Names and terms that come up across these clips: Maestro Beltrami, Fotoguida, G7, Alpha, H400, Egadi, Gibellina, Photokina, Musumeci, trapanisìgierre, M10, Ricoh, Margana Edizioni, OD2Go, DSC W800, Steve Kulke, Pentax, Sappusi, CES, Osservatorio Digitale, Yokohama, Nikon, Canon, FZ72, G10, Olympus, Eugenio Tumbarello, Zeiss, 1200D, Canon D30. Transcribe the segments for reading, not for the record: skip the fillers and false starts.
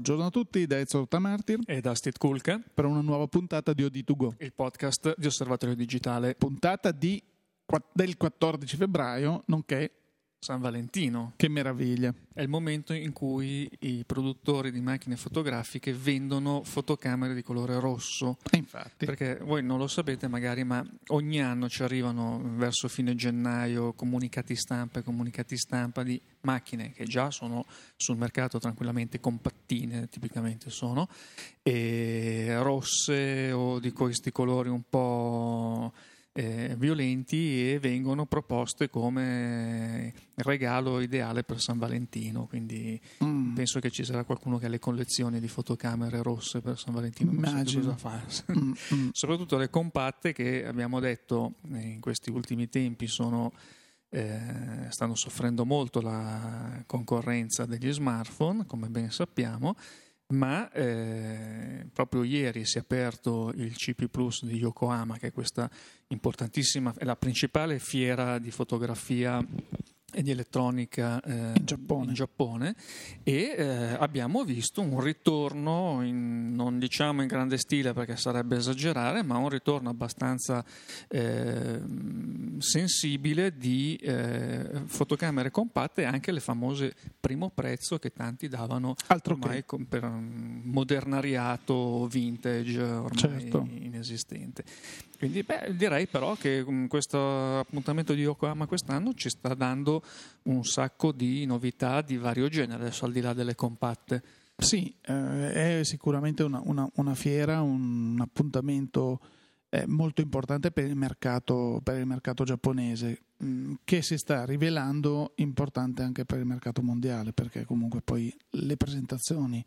Buongiorno a tutti da Ezra Tamartir e da Steve Kulke per una nuova puntata di OD2Go, il podcast di Osservatorio Digitale. Puntata del 14 febbraio, nonché San Valentino. Che meraviglia! È il momento in cui i produttori di macchine fotografiche vendono fotocamere di colore rosso. Infatti. Perché voi non lo sapete magari, ma ogni anno ci arrivano verso fine gennaio comunicati stampa di macchine che già sono sul mercato tranquillamente, compattine tipicamente sono, e rosse o di questi colori un po' violenti, e vengono proposte come regalo ideale per San Valentino, quindi penso che ci sarà qualcuno che ha le collezioni di fotocamere rosse per San Valentino. Immagino. Non so cosa fare. Soprattutto le compatte, che abbiamo detto in questi ultimi tempi stanno soffrendo molto la concorrenza degli smartphone, come ben sappiamo, ma proprio ieri si è aperto il CP Plus di Yokohama, che è questa importantissima, è la principale fiera di fotografia e di elettronica in Giappone, e abbiamo visto un ritorno, non diciamo in grande stile perché sarebbe esagerare, ma un ritorno abbastanza sensibile di fotocamere compatte, anche le famose primo prezzo che tanti davano ormai per modernariato vintage ormai, certo, inesistente. Quindi direi però che questo appuntamento di Yokohama quest'anno ci sta dando un sacco di novità di vario genere, adesso al di là delle compatte. Sì, è sicuramente una fiera, un appuntamento molto importante per il mercato giapponese, che si sta rivelando importante anche per il mercato mondiale, perché comunque poi le presentazioni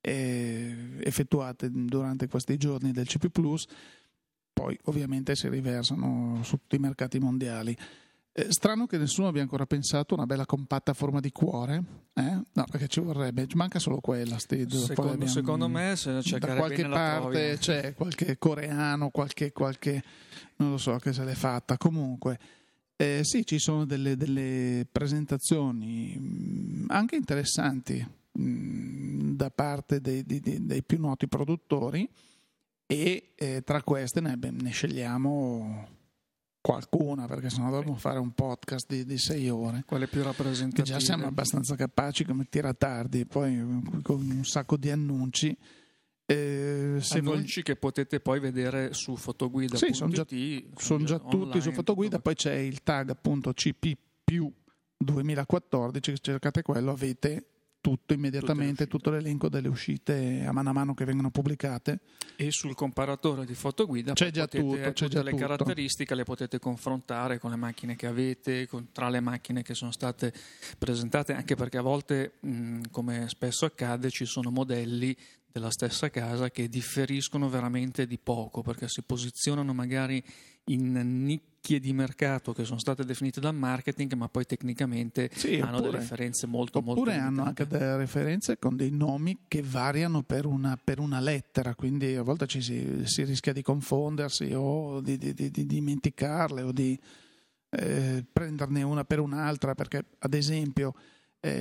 effettuate durante questi giorni del CP Plus poi ovviamente si riversano su tutti i mercati mondiali. Strano che nessuno abbia ancora pensato una bella compatta a forma di cuore, eh? No, perché ci vorrebbe, manca solo quella. Secondo me, se da qualche parte c'è qualche coreano, qualche non lo so che se l'è fatta. Comunque sì, ci sono delle presentazioni anche interessanti da parte dei più noti produttori, e tra queste ne scegliamo qualcuna, perché sennò dovremmo fare un podcast di 6 ore. Quelle più rappresentative. Già siamo abbastanza capaci, come tira tardi, poi con un sacco di annunci. Annunci che potete poi vedere su fotoguida.it. Sì, sono già tutti su fotoguida, poi c'è il tag appunto CP più 2014, cercate quello, avete tutto immediatamente, tutto l'elenco delle uscite a mano che vengono pubblicate, e sul comparatore di fotoguida c'è già tutto, c'è già le caratteristiche, le potete confrontare con le macchine che avete, tra le macchine che sono state presentate, anche perché a volte, come spesso accade, ci sono modelli della stessa casa che differiscono veramente di poco, perché si posizionano magari in nicchie di mercato che sono state definite dal marketing, ma poi tecnicamente delle referenze molto hanno anche delle referenze con dei nomi che variano per una lettera, quindi a volte ci si rischia di confondersi o di dimenticarle o di prenderne una per un'altra, perché ad esempio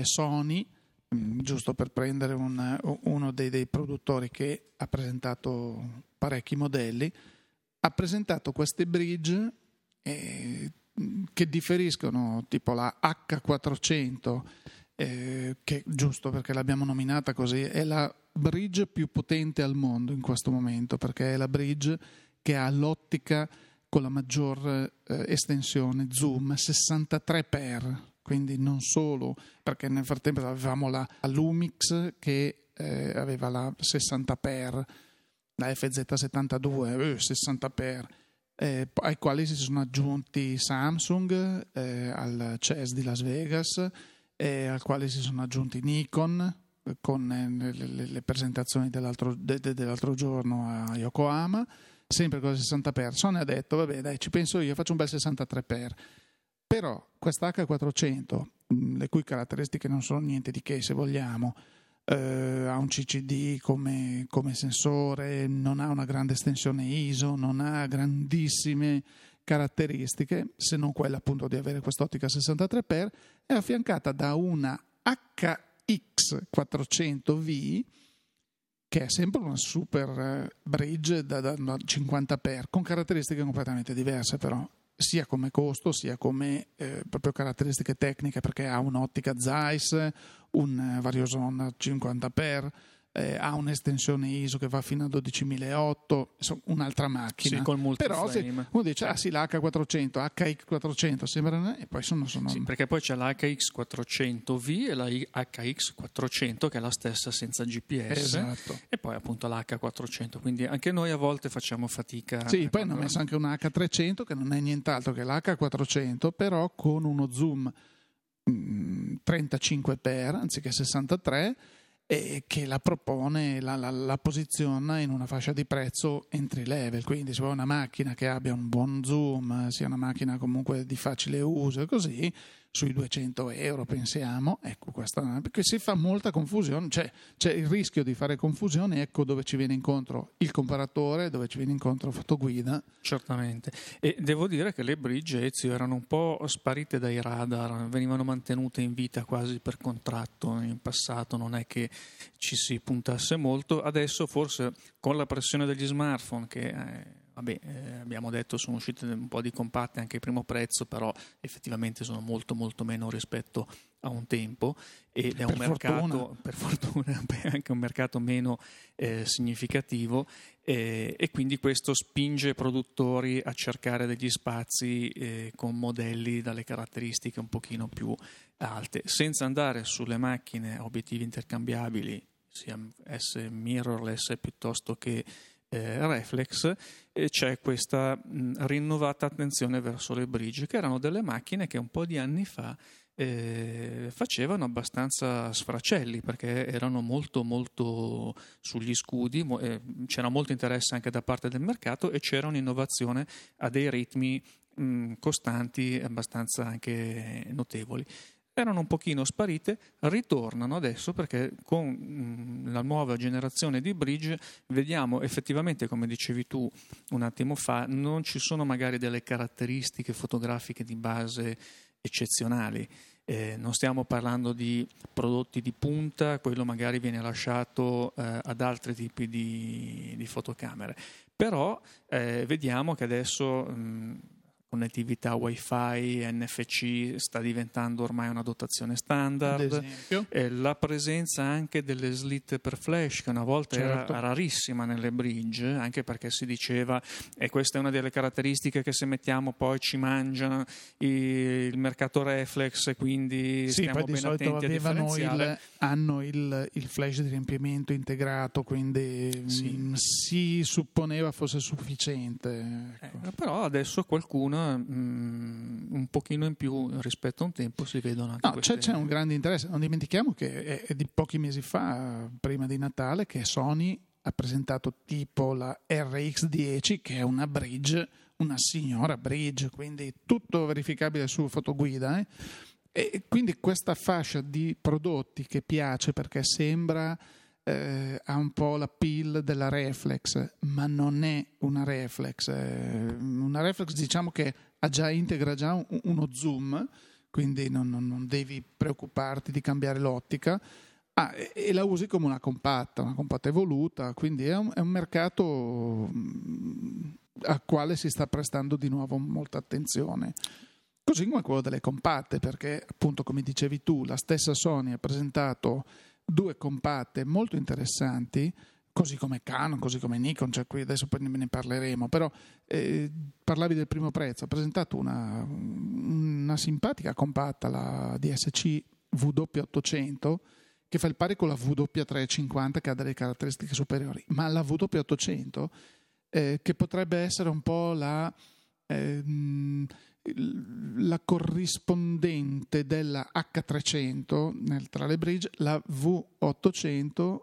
Sony, giusto per prendere uno dei produttori che ha presentato parecchi modelli, ha presentato queste bridge che differiscono, tipo la H400, che, giusto perché l'abbiamo nominata così, è la bridge più potente al mondo in questo momento, perché è la bridge che ha l'ottica con la maggior estensione zoom, 63x, quindi non solo, perché nel frattempo avevamo la Lumix che aveva la 60x, la FZ72, 60x, ai quali si sono aggiunti Samsung al CES di Las Vegas, al quale si sono aggiunti Nikon con le presentazioni dell'altro giorno a Yokohama, sempre con la 60x. Sony ha detto, vabbè dai, ci penso io, faccio un bel 63x. Però questa H400, le cui caratteristiche non sono niente di che, se vogliamo, ha un CCD come sensore, non ha una grande estensione ISO, non ha grandissime caratteristiche, se non quella appunto di avere quest'ottica 63x, è affiancata da una HX400V che è sempre una super bridge da 50x, con caratteristiche completamente diverse però, sia come costo sia come proprio caratteristiche tecniche, perché ha un'ottica Zeiss, un variosona 50x, ha un'estensione ISO che va fino a 12.008, insomma un'altra macchina. Sì, col multiframe. Però se uno dice sì, la H400, HX400 sembra, e poi sono sì, perché poi c'è la HX400V e la HX400 che è la stessa senza GPS. Esatto. E poi appunto la H400, quindi anche noi a volte facciamo fatica. Sì, poi hanno messo anche una H300 che non è nient'altro che la H400, però con uno zoom 35x anziché 63, e che la propone, la posiziona in una fascia di prezzo entry level, quindi se vuoi una macchina che abbia un buon zoom, sia una macchina comunque di facile uso e così, sui €200 pensiamo, ecco, questa, perché si fa molta confusione, cioè c'è il rischio di fare confusione, ecco dove ci viene incontro il comparatore, dove ci viene incontro Fotoguida. Certamente, e devo dire che le bridge, Ezio, erano un po' sparite dai radar, venivano mantenute in vita quasi per contratto in passato, non è che ci si puntasse molto, adesso forse con la pressione degli smartphone che abbiamo detto sono uscite un po' di compatte anche a primo prezzo, però effettivamente sono molto molto meno rispetto a un tempo, ed è un mercato, per fortuna, anche un mercato meno significativo, e quindi questo spinge i produttori a cercare degli spazi con modelli dalle caratteristiche un pochino più alte, senza andare sulle macchine a obiettivi intercambiabili, sia S mirrorless piuttosto che reflex, e c'è questa rinnovata attenzione verso le bridge, che erano delle macchine che un po' di anni fa facevano abbastanza sfracelli, perché erano molto molto sugli scudi, c'era molto interesse anche da parte del mercato e c'era un'innovazione a dei ritmi costanti abbastanza anche notevoli. Erano un pochino sparite, ritornano adesso perché con la nuova generazione di bridge vediamo effettivamente, come dicevi tu un attimo fa, non ci sono magari delle caratteristiche fotografiche di base eccezionali, non stiamo parlando di prodotti di punta, quello magari viene lasciato ad altri tipi di fotocamere, però vediamo che adesso connettività wifi, NFC sta diventando ormai una dotazione standard, la presenza anche delle slit per flash che una volta era rarissima nelle bridge, anche perché si diceva e questa è una delle caratteristiche che se mettiamo poi ci mangiano il mercato reflex, quindi sì, stiamo ben attenti a differenziare. Hanno il flash di riempimento integrato, quindi si supponeva fosse sufficiente, ecco. Però adesso qualcuno un pochino in più rispetto a un tempo si vedono anche queste. C'è un grande interesse, non dimentichiamo che è di pochi mesi fa, prima di Natale, che Sony ha presentato tipo la RX10, che è una bridge, una signora bridge, quindi tutto verificabile su Fotoguida, e quindi questa fascia di prodotti che piace perché sembra ha un po' l'appeal della reflex, ma non è una reflex, diciamo che integra già uno zoom, quindi non devi preoccuparti di cambiare l'ottica, e la usi come una compatta evoluta, quindi è un mercato al quale si sta prestando di nuovo molta attenzione, così come quello delle compatte, perché appunto, come dicevi tu, la stessa Sony ha presentato due compatte molto interessanti, così come Canon, così come Nikon, cioè qui adesso poi ne parleremo, però parlavi del primo prezzo, ha presentato una simpatica compatta, la DSC W800, che fa il pari con la W350 che ha delle caratteristiche superiori, ma la W800 che potrebbe essere un po' la corrispondente della H300 tra le bridge, la V800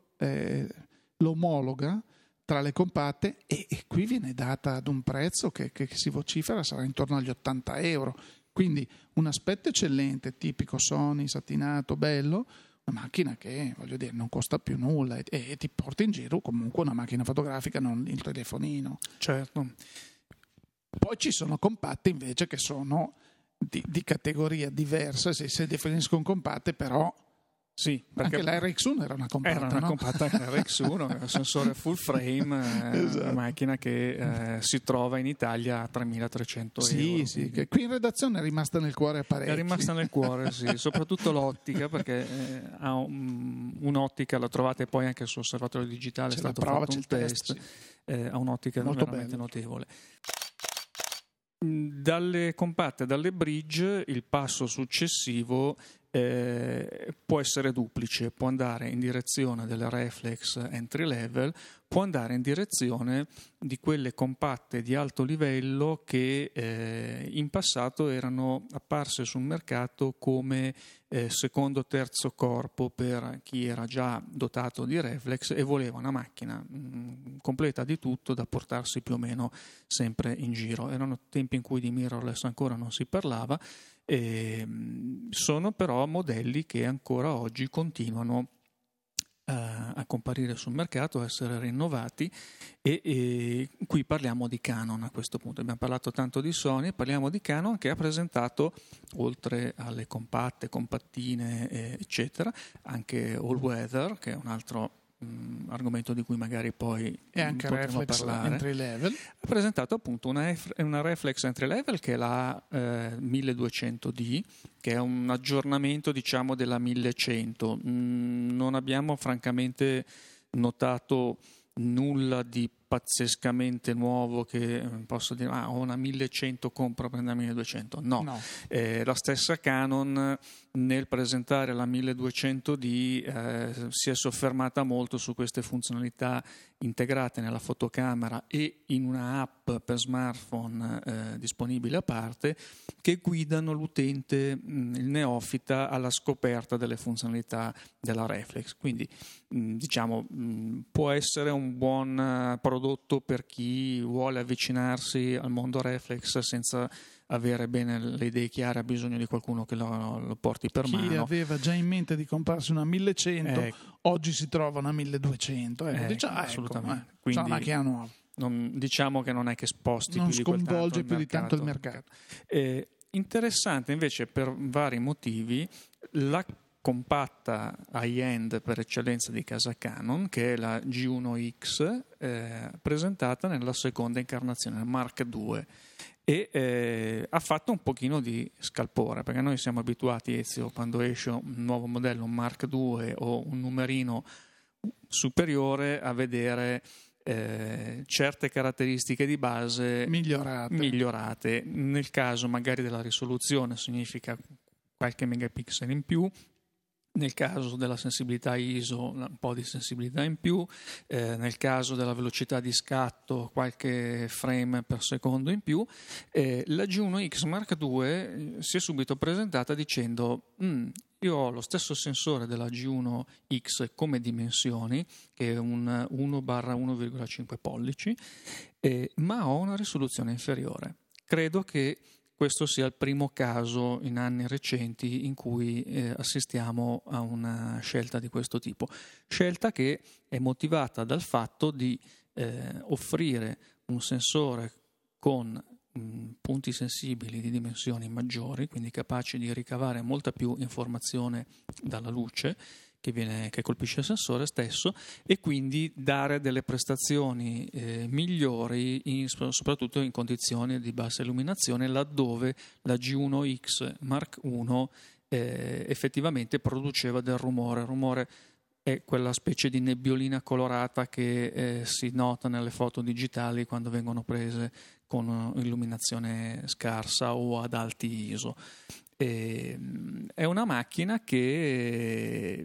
l'omologa tra le compatte, e qui viene data ad un prezzo che si vocifera sarà intorno agli €80, quindi un aspetto eccellente, tipico Sony, satinato, bello, una macchina che, voglio dire, non costa più nulla e ti porta in giro comunque una macchina fotografica, non il telefonino. Certo. Poi ci sono compatte invece che sono di categoria diversa, se definiscono compatte, però Sì, perché anche la RX1 era una compatta. Era una compatta RX1, era un sensore full frame, esatto. Una macchina che si trova in Italia a 3.300 euro. Sì, che qui in redazione è rimasta nel cuore parecchio. È rimasta nel cuore, sì, soprattutto l'ottica, perché ha un'ottica, la trovate poi anche su Osservatorio Digitale, c'è è stato fatto un test, ha un'ottica molto veramente bello. Notevole. Dalle compatte, dalle bridge, il passo successivo può essere duplice, può andare in direzione delle reflex entry level, può andare in direzione di quelle compatte di alto livello che in passato erano apparse sul mercato come secondo terzo corpo per chi era già dotato di reflex e voleva una macchina completa di tutto da portarsi più o meno sempre in giro. Erano tempi in cui di mirrorless ancora non si parlava, e sono però modelli che ancora oggi continuano a comparire sul mercato, a essere rinnovati, e qui parliamo di Canon. A questo punto abbiamo parlato tanto di Sony, parliamo di Canon, che ha presentato, oltre alle compatte, compattine eccetera, anche all weather, che è un altro argomento di cui magari poi e anche reflex parlare. Entry level, ha presentato appunto una reflex entry level che è la 1200D, che è un aggiornamento, diciamo, della 1100. Non abbiamo francamente notato nulla di pazzescamente nuovo che posso dire ho una 1100, compro, prendo la 1200. No. La stessa Canon nel presentare la 1200D si è soffermata molto su queste funzionalità integrate nella fotocamera e in una app per smartphone disponibile a parte, che guidano l'utente, il neofita, alla scoperta delle funzionalità della reflex. Quindi può essere un buon prodotto per chi vuole avvicinarsi al mondo reflex senza avere bene le idee chiare, ha bisogno di qualcuno che lo porti per mano. Chi aveva già in mente di comprarsi una 1100, oggi si trova una 1200. Assolutamente. Quindi, una macchina nuova. Diciamo che non è che sposti non più di quel tanto. Non sconvolge più di tanto il mercato. Interessante invece, per vari motivi, la compatta high-end per eccellenza di casa Canon, che è la G1X, presentata nella seconda incarnazione, Mark II, e ha fatto un pochino di scalpore, perché noi siamo abituati, Ezio, quando esce un nuovo modello, un Mark II o un numerino superiore, a vedere certe caratteristiche di base migliorate. Nel caso magari della risoluzione significa qualche megapixel in più, nel caso della sensibilità ISO un po' di sensibilità in più, nel caso della velocità di scatto qualche frame per secondo in più. La G1X Mark II si è subito presentata dicendo io ho lo stesso sensore della G1X come dimensioni, che è un 1/1,5 pollici, ma ho una risoluzione inferiore. Credo che questo sia il primo caso in anni recenti in cui assistiamo a una scelta di questo tipo, scelta che è motivata dal fatto di offrire un sensore con punti sensibili di dimensioni maggiori, quindi capaci di ricavare molta più informazione dalla luce che colpisce il sensore stesso, e quindi dare delle prestazioni migliori, soprattutto in condizioni di bassa illuminazione, laddove la G1X Mark I effettivamente produceva del rumore. Il rumore è quella specie di nebbiolina colorata che si nota nelle foto digitali quando vengono prese con illuminazione scarsa o ad alti ISO. È una macchina che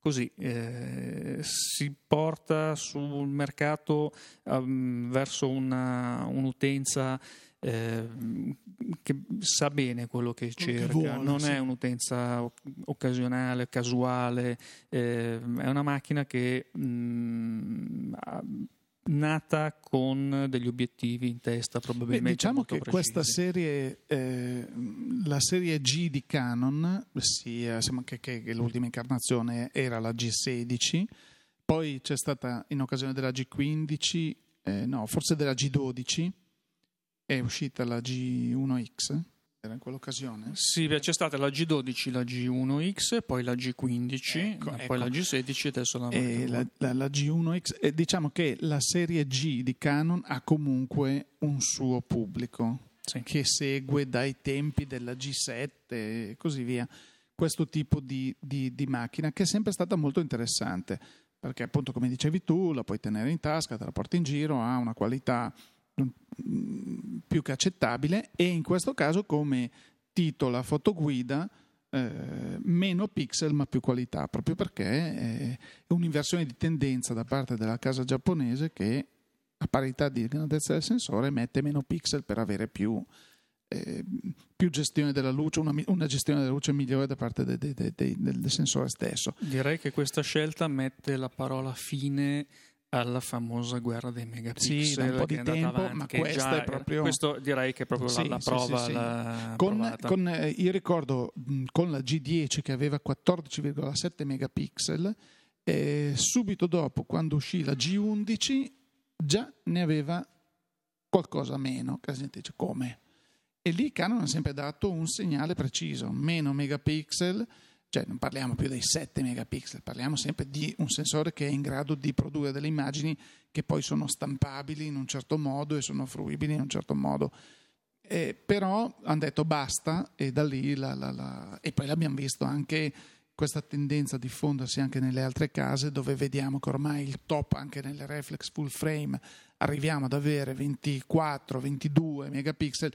così si porta sul mercato verso un'utenza che sa bene quello che cerca, non è un'utenza occasionale, casuale, è una macchina che nata con degli obiettivi in testa, probabilmente. Diciamo che precisi. Questa serie, la serie G di Canon, sia che l'ultima incarnazione era la G16, poi c'è stata in occasione della G15, forse della G12, è uscita la G1X. Era in quell'occasione? Sì, c'è stata la G12, la G1X, poi la G15, ecco. Poi la G16 e adesso la G1X. E diciamo che la serie G di Canon ha comunque un suo pubblico, sì, che segue dai tempi della G7 e così via. Questo tipo di macchina che è sempre stata molto interessante, perché appunto, come dicevi tu, la puoi tenere in tasca, te la porti in giro, ha una qualità più che accettabile e in questo caso, come titola fotoguida, meno pixel ma più qualità, proprio perché è un'inversione di tendenza da parte della casa giapponese che a parità di grandezza del sensore mette meno pixel per avere più gestione della luce, una gestione della luce migliore da parte del sensore stesso. Direi che questa scelta mette la parola fine alla famosa guerra dei megapixel, sì, un po' di tempo, avanti, ma questa è proprio... Questo direi che è proprio la prova. Sì. La con io ricordo con la G10 che aveva 14,7 megapixel, e subito dopo, quando uscì la G11, già ne aveva qualcosa meno. La gente dice: come? E lì Canon ha sempre dato un segnale preciso: meno megapixel. Cioè non parliamo più dei 7 megapixel, parliamo sempre di un sensore che è in grado di produrre delle immagini che poi sono stampabili in un certo modo e sono fruibili in un certo modo. Però hanno detto basta, e da lì e poi l'abbiamo visto anche questa tendenza diffondersi anche nelle altre case, dove vediamo che ormai il top anche nelle reflex full frame arriviamo ad avere 24-22 megapixel.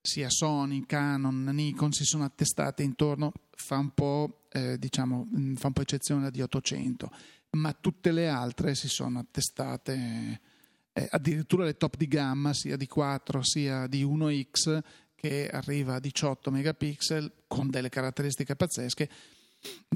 Sia Sony, Canon, Nikon si sono attestate intorno, fa un po' eccezione la di 800, ma tutte le altre si sono attestate, addirittura le top di gamma, sia di 4 sia di 1X, che arriva a 18 megapixel con delle caratteristiche pazzesche,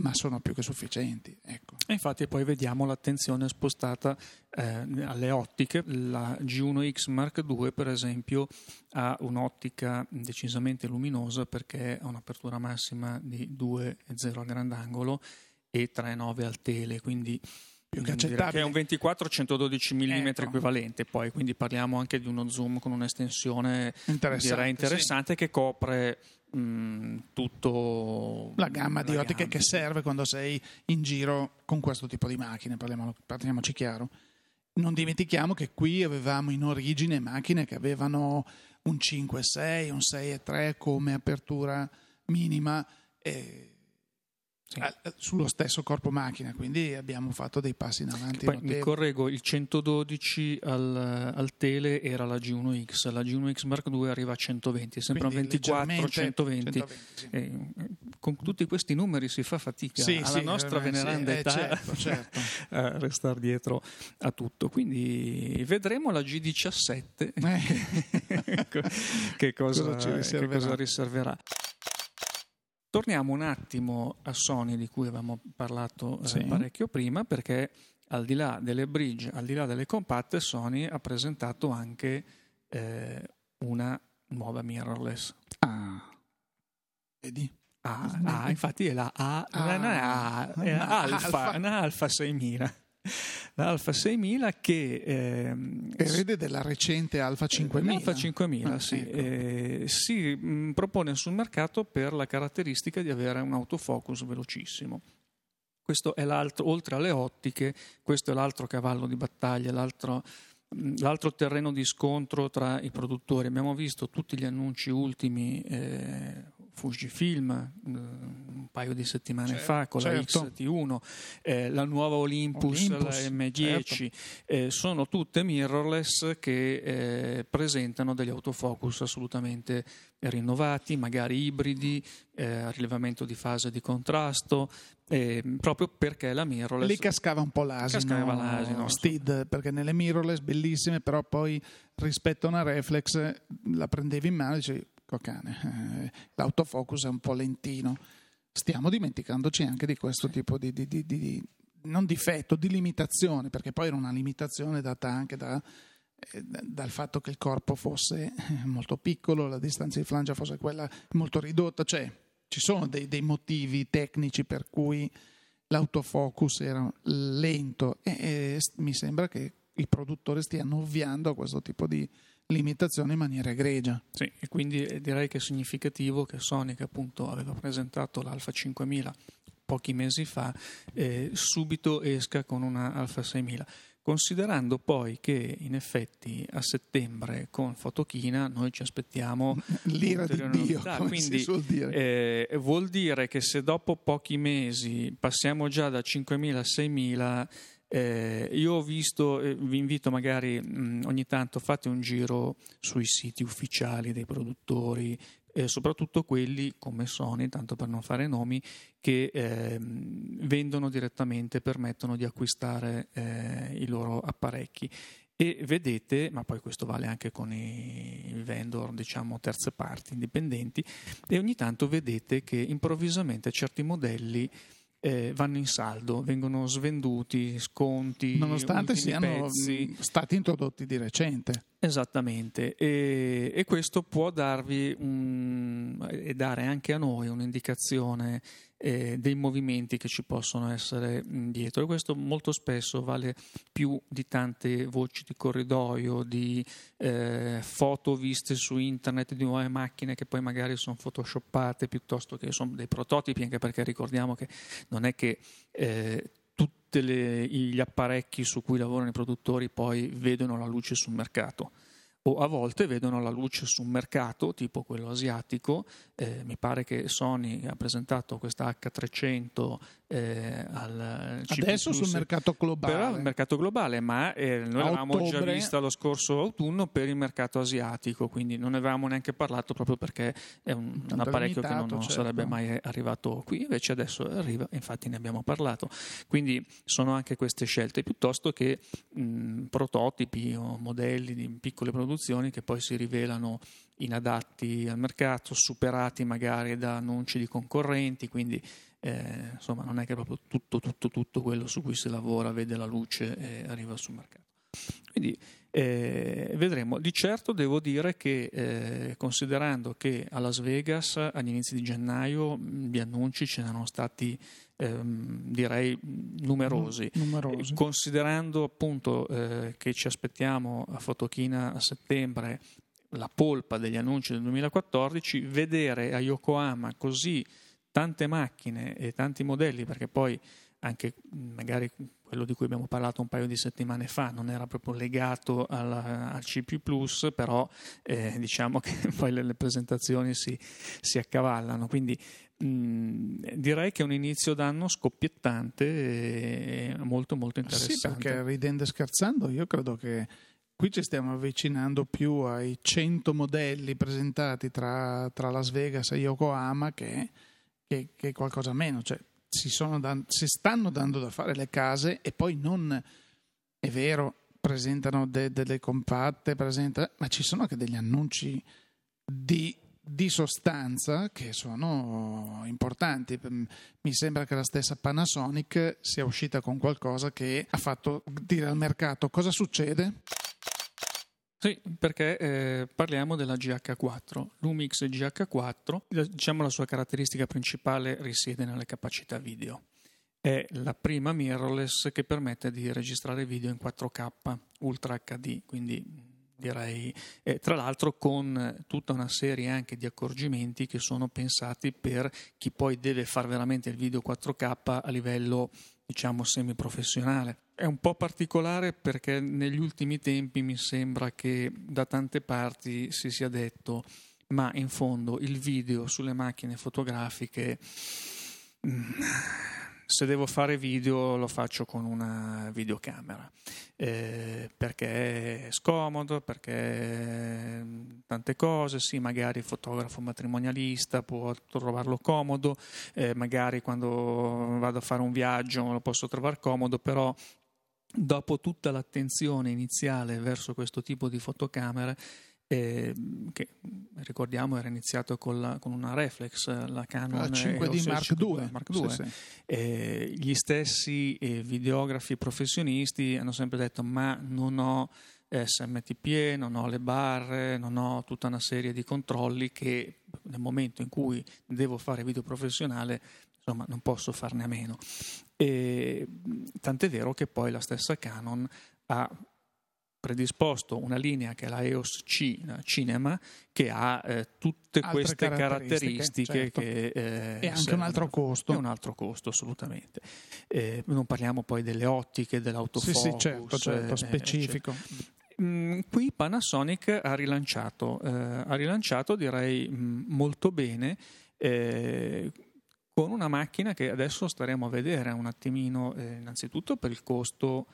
ma sono più che sufficienti, ecco. E infatti poi vediamo l'attenzione spostata alle ottiche. La G1X Mark II, per esempio, ha un'ottica decisamente luminosa perché ha un'apertura massima di 2.0 a grandangolo e 3.9 al tele, quindi più che accettabile. Che è un 24-112 mm, ecco, equivalente, poi quindi parliamo anche di uno zoom con un'estensione interessante, sì, che copre tutto la gamma di ottiche che serve quando sei in giro con questo tipo di macchine, parliamoci chiaro. Non dimentichiamo che qui avevamo in origine macchine che avevano un 5.6, un 6.3 come apertura minima sullo stesso corpo macchina, quindi abbiamo fatto dei passi in avanti. Poi mi correggo, il 112 al tele era la G1X, la G1X Mark II arriva a 120, sembra 24-120, sì. Con tutti questi numeri si fa fatica nostra veneranda età, certo. A restare dietro a tutto, quindi vedremo la G17 che cosa riserverà. Torniamo un attimo a Sony, di cui avevamo parlato parecchio prima, perché al di là delle bridge, al di là delle compatte, Sony ha presentato anche una nuova mirrorless. Vedi? Infatti è la Alpha 6000. La Alpha 6000 che erede della recente Alpha 5000. Alpha 5000 si propone sul mercato per la caratteristica di avere un autofocus velocissimo. Questo è l'altro, oltre alle ottiche, questo è l'altro cavallo di battaglia, l'altro terreno di scontro tra i produttori. Abbiamo visto tutti gli annunci ultimi, Fujifilm un paio di settimane fa con la X-T1, la nuova Olympus la M10, sono tutte mirrorless che presentano degli autofocus assolutamente rinnovati, magari ibridi, rilevamento di fase di contrasto, proprio perché la mirrorless lì cascava un po' l'asino Steed, perché nelle mirrorless bellissime, però poi rispetto a una reflex la prendevi in mano e dicevi: cane, l'autofocus è un po' lentino. Stiamo dimenticandoci anche di questo tipo di non difetto, di limitazione, perché poi era una limitazione data anche dal fatto che il corpo fosse molto piccolo, la distanza di flangia fosse quella molto ridotta, cioè ci sono dei motivi tecnici per cui l'autofocus era lento e mi sembra che i produttori stiano ovviando a questo tipo di limitazione in maniera egregia. Sì, e quindi direi che è significativo che Sony, che appunto aveva presentato l'Alpha 5000 pochi mesi fa, subito esca con una Alpha 6000, considerando poi che in effetti a settembre con Photokina noi ci aspettiamo l'ira di Dio, quindi si suol dire. Vuol dire che se dopo pochi mesi passiamo già da 5.000 a 6.000, io ho visto, vi invito magari ogni tanto fate un giro sui siti ufficiali dei produttori, soprattutto quelli come Sony, tanto per non fare nomi, che vendono direttamente, permettono di acquistare i loro apparecchi, e vedete, ma poi questo vale anche con i vendor, diciamo, terze parti, indipendenti, e ogni tanto vedete che improvvisamente certi modelli vanno in saldo, vengono svenduti, sconti, nonostante siano pezzi stati introdotti di recente. Esattamente, e questo può darvi e dare anche a noi un'indicazione dei movimenti che ci possono essere dietro, e questo molto spesso vale più di tante voci di corridoio, di foto viste su internet di nuove macchine che poi magari sono photoshoppate, piuttosto che sono dei prototipi, anche perché ricordiamo che non è che tutti gli apparecchi su cui lavorano i produttori poi vedono la luce sul mercato, o a volte vedono la luce sul mercato tipo quello asiatico. Mi pare che Sony ha presentato questa H300 al CP adesso Plus, sul mercato globale, però il mercato globale, ma noi l'avevamo già vista lo scorso autunno per il mercato asiatico, quindi non ne avevamo neanche parlato proprio perché è un apparecchio limitato, che non sarebbe mai arrivato qui, invece adesso arriva, infatti ne abbiamo parlato. Quindi sono anche queste scelte, piuttosto che prototipi o modelli di piccole produzioni che poi si rivelano inadatti al mercato, superati magari da annunci di concorrenti, quindi insomma non è che proprio tutto quello su cui si lavora vede la luce e arriva sul mercato. Quindi vedremo. Di certo devo dire che considerando che a Las Vegas agli inizi di gennaio di annunci ce n'erano stati direi numerosi. Considerando appunto che ci aspettiamo a Photokina a settembre la polpa degli annunci del 2014, vedere a Yokohama così tante macchine e tanti modelli, perché poi anche magari quello di cui abbiamo parlato un paio di settimane fa non era proprio legato al CP Plus, però diciamo che poi le presentazioni si accavallano, quindi direi che è un inizio d'anno scoppiettante e molto molto interessante. Sì, perché ridendo e scherzando io credo che qui ci stiamo avvicinando più ai 100 modelli presentati tra Las Vegas e Yokohama che qualcosa meno, cioè si stanno dando da fare le case, e poi non è vero, presentano delle compatte, ma ci sono anche degli annunci di sostanza che sono importanti. Mi sembra che la stessa Panasonic sia uscita con qualcosa che ha fatto dire al mercato cosa succede. Sì, perché parliamo della GH4, Lumix GH4, diciamo la sua caratteristica principale risiede nelle capacità video. È la prima mirrorless che permette di registrare video in 4K Ultra HD, quindi direi tra l'altro con tutta una serie anche di accorgimenti che sono pensati per chi poi deve fare veramente il video 4K a livello diciamo semiprofessionale. È un po' particolare perché negli ultimi tempi mi sembra che da tante parti si sia detto, ma in fondo il video sulle macchine fotografiche, se devo fare video lo faccio con una videocamera, perché è scomodo, perché tante cose, sì, magari il fotografo matrimonialista può trovarlo comodo, magari quando vado a fare un viaggio lo posso trovare comodo, però dopo tutta l'attenzione iniziale verso questo tipo di fotocamere, che ricordiamo era iniziato con una reflex, la Canon G1X Mark II. Sì, sì. Gli stessi videografi professionisti hanno sempre detto, ma non ho SMTPE, non ho le barre, non ho tutta una serie di controlli che nel momento in cui devo fare video professionale insomma non posso farne a meno. E tant'è vero che poi la stessa Canon ha predisposto una linea che è la EOS C Cinema, che ha tutte altre queste caratteristiche certo. Che e anche servono. Un altro costo. È un altro costo, assolutamente. Non parliamo poi delle ottiche, dell'autofocus. Sì, certo, specifico. Qui Panasonic ha rilanciato direi molto bene, con una macchina che adesso staremo a vedere un attimino, innanzitutto per il costo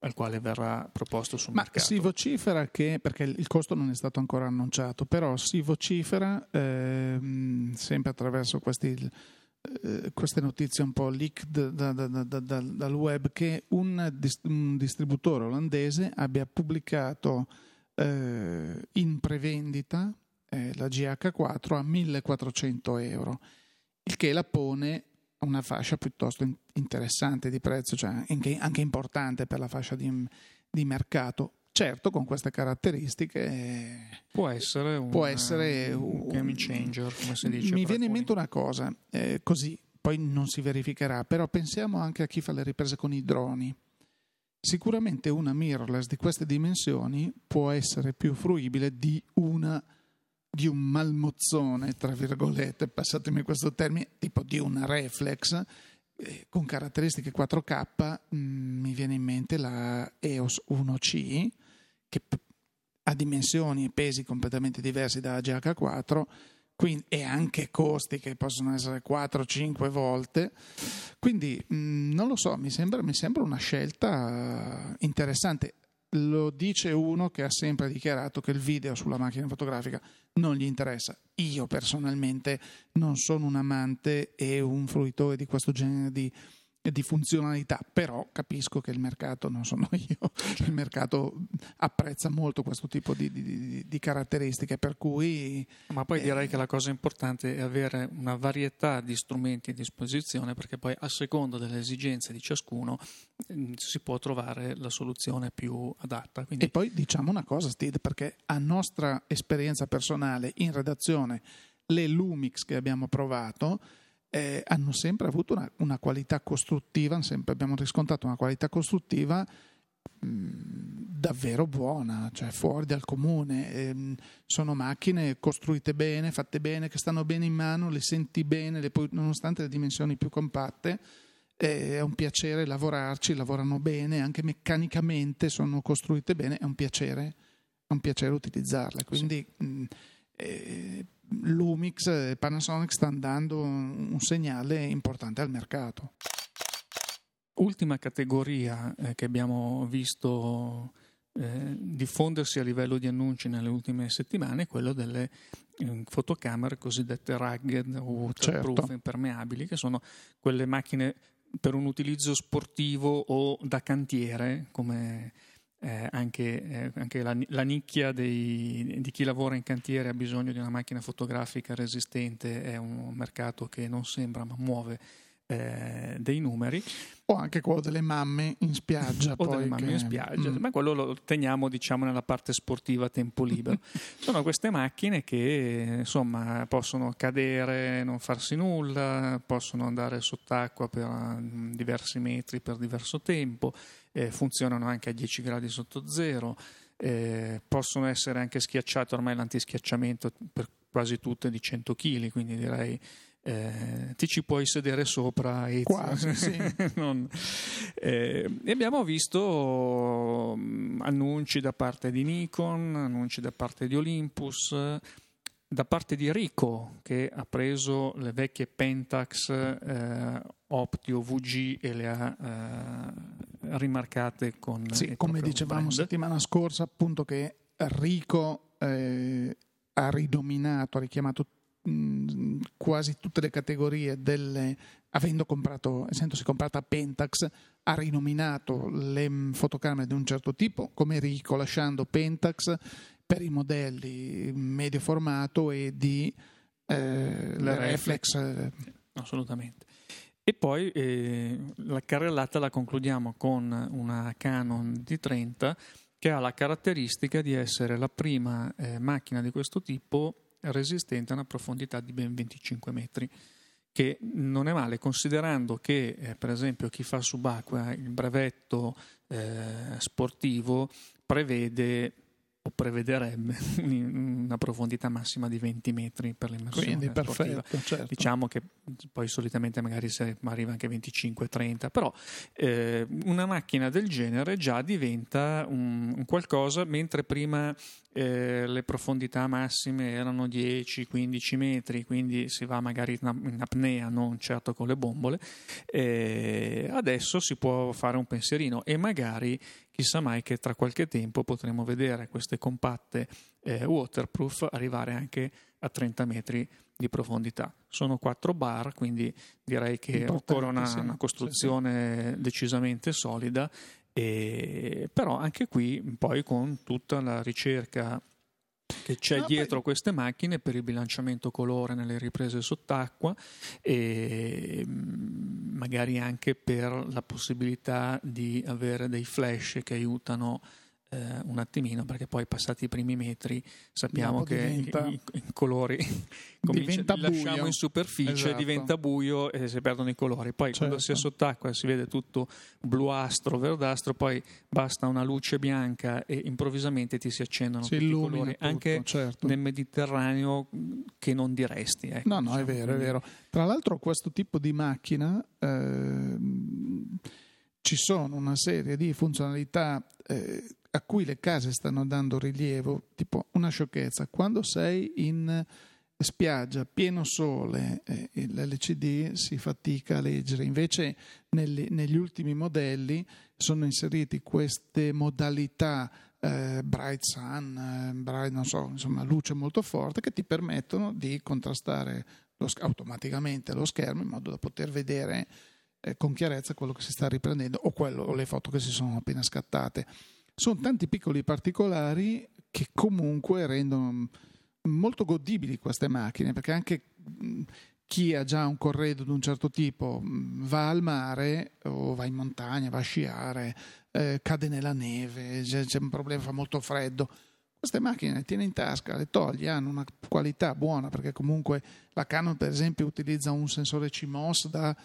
al quale verrà proposto sul mercato. Si vocifera che, perché il costo non è stato ancora annunciato, però si vocifera sempre attraverso queste notizie un po' leaked dal web, che un distributore olandese abbia pubblicato in prevendita la GH4 a €1.400, il che la pone una fascia piuttosto interessante di prezzo, cioè anche importante per la fascia di mercato. Certo, con queste caratteristiche può essere un game changer, come si dice. Mi viene in mente una cosa, così poi non si verificherà, però pensiamo anche a chi fa le riprese con i droni. Sicuramente una mirrorless di queste dimensioni può essere più fruibile di un malmozzone, tra virgolette, passatemi questo termine, tipo di una reflex con caratteristiche 4K. Mi viene in mente la EOS 1C, che ha dimensioni e pesi completamente diversi dalla GH4, quindi, e anche costi che possono essere 4-5 volte, quindi non lo so, mi sembra una scelta interessante. Lo dice uno che ha sempre dichiarato che il video sulla macchina fotografica non gli interessa. Io personalmente non sono un amante e un fruitore di questo genere di funzionalità, però capisco che il mercato, non sono io, il mercato apprezza molto questo tipo di caratteristiche, per cui... Ma poi direi che la cosa importante è avere una varietà di strumenti a disposizione, perché poi a seconda delle esigenze di ciascuno si può trovare la soluzione più adatta. Quindi... E poi diciamo una cosa, Steve, perché a nostra esperienza personale in redazione le Lumix che abbiamo provato hanno sempre avuto una qualità costruttiva, sempre abbiamo riscontrato una qualità costruttiva davvero buona, cioè fuori dal comune. Sono macchine costruite bene, fatte bene, che stanno bene in mano, le senti bene, nonostante le dimensioni più compatte. È un piacere lavorarci, lavorano bene, anche meccanicamente sono costruite bene, è un piacere utilizzarle, quindi sì. Lumix e Panasonic stanno dando un segnale importante al mercato. Ultima categoria che abbiamo visto diffondersi a livello di annunci nelle ultime settimane è quello delle fotocamere cosiddette rugged o waterproof, certo. Impermeabili, che sono quelle macchine per un utilizzo sportivo o da cantiere, come... anche la nicchia di chi lavora in cantiere ha bisogno di una macchina fotografica resistente. È un mercato che non sembra ma muove dei numeri, o anche quello delle mamme in spiaggia ma quello lo teniamo, diciamo, nella parte sportiva a tempo libero. Sono queste macchine che insomma possono cadere, non farsi nulla, possono andare sott'acqua per diversi metri per diverso tempo, funzionano anche a 10 gradi sotto zero, possono essere anche schiacciate, ormai l'antischiacciamento per quasi tutte di 100 kg, quindi direi ti ci puoi sedere sopra e quasi, sì. Abbiamo visto annunci da parte di Nikon, annunci da parte di Olympus, da parte di Ricoh, che ha preso le vecchie Pentax Optio VG e le ha rimarcate con, sì, come dicevamo brand. Settimana scorsa, appunto, che Ricoh ha richiamato quasi tutte le categorie essendosi comprata Pentax, ha rinominato le fotocamere di un certo tipo come Ricoh, lasciando Pentax per i modelli medio formato e di reflex. Assolutamente. E poi la carrellata la concludiamo con una Canon D30, che ha la caratteristica di essere la prima macchina di questo tipo resistente a una profondità di ben 25 metri, che non è male, considerando che per esempio chi fa subacquea il brevetto sportivo prevede o prevederebbe una profondità massima di 20 metri per l'immersione. Quindi perfetto, certo. Diciamo che poi solitamente magari se arriva anche 25-30, però una macchina del genere già diventa un qualcosa, mentre prima le profondità massime erano 10-15 metri, quindi si va magari in apnea, non certo con le bombole. Adesso si può fare un pensierino e magari chissà mai che tra qualche tempo potremo vedere queste compatte waterproof arrivare anche a 30 metri di profondità. Sono 4 bar, quindi direi che occorre una costruzione decisamente solida, però anche qui poi con tutta la ricerca che c'è dietro queste macchine per il bilanciamento colore nelle riprese sott'acqua e magari anche per la possibilità di avere dei flash che aiutano un attimino, perché poi passati i primi metri sappiamo che i colori li lasciamo in superficie, esatto. Diventa buio e si perdono i colori, poi certo. Quando si è sott'acqua si vede tutto bluastro, verdastro, poi basta una luce bianca e improvvisamente ti si accendono tutti i colori, tutto, anche certo. Nel Mediterraneo che non diresti, ecco, no diciamo. è vero Tra l'altro questo tipo di macchina ci sono una serie di funzionalità a cui le case stanno dando rilievo, tipo una sciocchezza: quando sei in spiaggia, pieno sole, l'LCD si fatica a leggere, invece negli ultimi modelli sono inseriti queste modalità bright sun, insomma luce molto forte, che ti permettono di contrastare automaticamente lo schermo in modo da poter vedere con chiarezza quello che si sta riprendendo o le foto che si sono appena scattate. Sono tanti piccoli particolari che comunque rendono molto godibili queste macchine, perché anche chi ha già un corredo di un certo tipo va al mare o va in montagna, va a sciare, cade nella neve, c'è un problema, fa molto freddo. Queste macchine le tiene in tasca, le togli, hanno una qualità buona, perché comunque la Canon per esempio utilizza un sensore CMOS da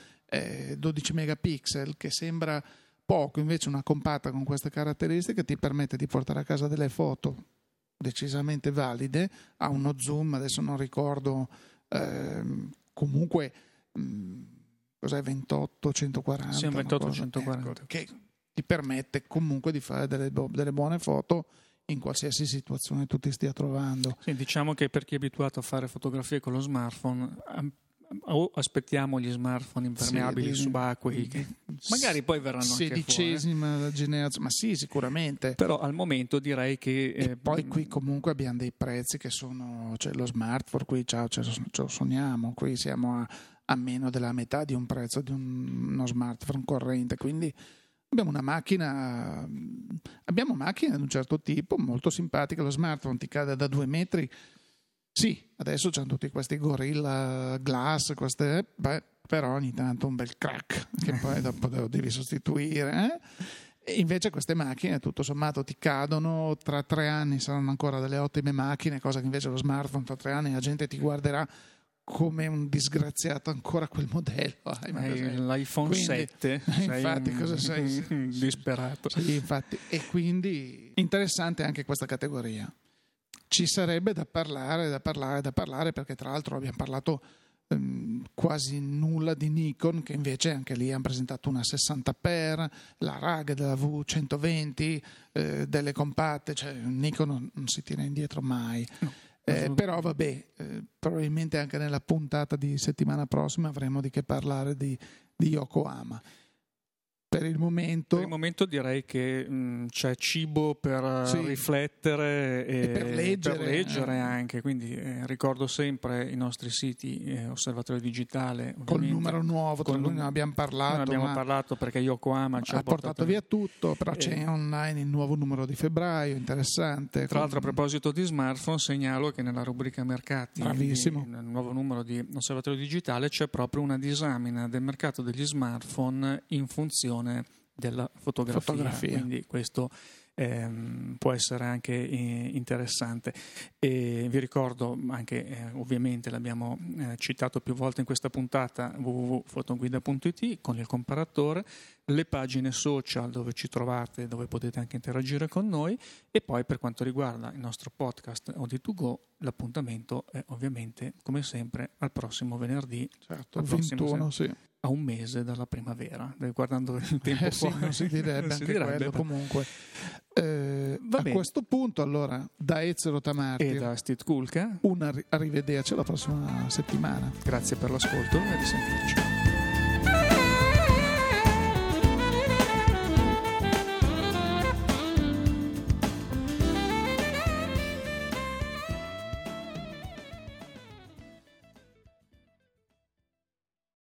12 megapixel, che sembra poco, invece una compatta con queste caratteristiche ti permette di portare a casa delle foto decisamente valide, ha uno zoom, adesso non ricordo, comunque cos'è, 28-140, sì, 28-140. Ecco, che ti permette comunque di fare delle buone foto in qualsiasi situazione tu ti stia trovando. Sì, diciamo che per chi è abituato a fare fotografie con lo smartphone, o aspettiamo gli smartphone impermeabili subacquei che magari poi verranno anche fuori. 16ª generazione, ma sì, sicuramente, però al momento direi che poi qui comunque abbiamo dei prezzi che sono, cioè lo smartphone qui ce lo sogniamo, qui siamo a meno della metà di un prezzo di uno smartphone corrente, quindi abbiamo macchine di un certo tipo molto simpatiche. Lo smartphone ti cade da 2 metri. Sì, adesso c'hanno tutti questi Gorilla Glass, però ogni tanto un bel crack che poi dopo lo devi sostituire. E invece queste macchine tutto sommato ti cadono, tra 3 anni saranno ancora delle ottime macchine, cosa che invece lo smartphone tra 3 anni la gente ti guarderà come un disgraziato, ancora quel modello. L'iPhone 7. Infatti, cosa sei? Disperato. Sì, infatti. E quindi interessante anche questa categoria. Ci sarebbe da parlare, perché tra l'altro abbiamo parlato quasi nulla di Nikon, che invece anche lì hanno presentato una 60x, la RAG della V120, delle compatte, cioè Nikon non si tira indietro mai. No. Però vabbè, probabilmente anche nella puntata di settimana prossima avremo di che parlare di Yokohama. Per il momento direi che c'è cibo per riflettere e per leggere anche, quindi ricordo sempre i nostri siti, Osservatorio Digitale col numero nuovo, con cui non abbiamo parlato, perché Yokohama ci ha portato via tutto, però c'è online il nuovo numero di febbraio, interessante. Tra l'altro, a proposito di smartphone, segnalo che nella rubrica mercati, nel nuovo numero di Osservatorio Digitale, c'è proprio una disamina del mercato degli smartphone in funzione della fotografia. Quindi questo può essere anche interessante. E vi ricordo anche, ovviamente l'abbiamo citato più volte in questa puntata, www.fotoguida.it con il comparatore, le pagine social dove ci trovate, dove potete anche interagire con noi, e poi per quanto riguarda il nostro podcast OD2Go l'appuntamento è ovviamente come sempre al prossimo venerdì, certo, al 21, sì, a un mese dalla primavera, guardando il tempo sì, fuori, non si direbbe, non si anche direbbe. Quello comunque a bene. Questo punto allora da Ezra Tamartir e da Steve Kulke un arrivederci alla prossima settimana, grazie per l'ascolto e risentirci.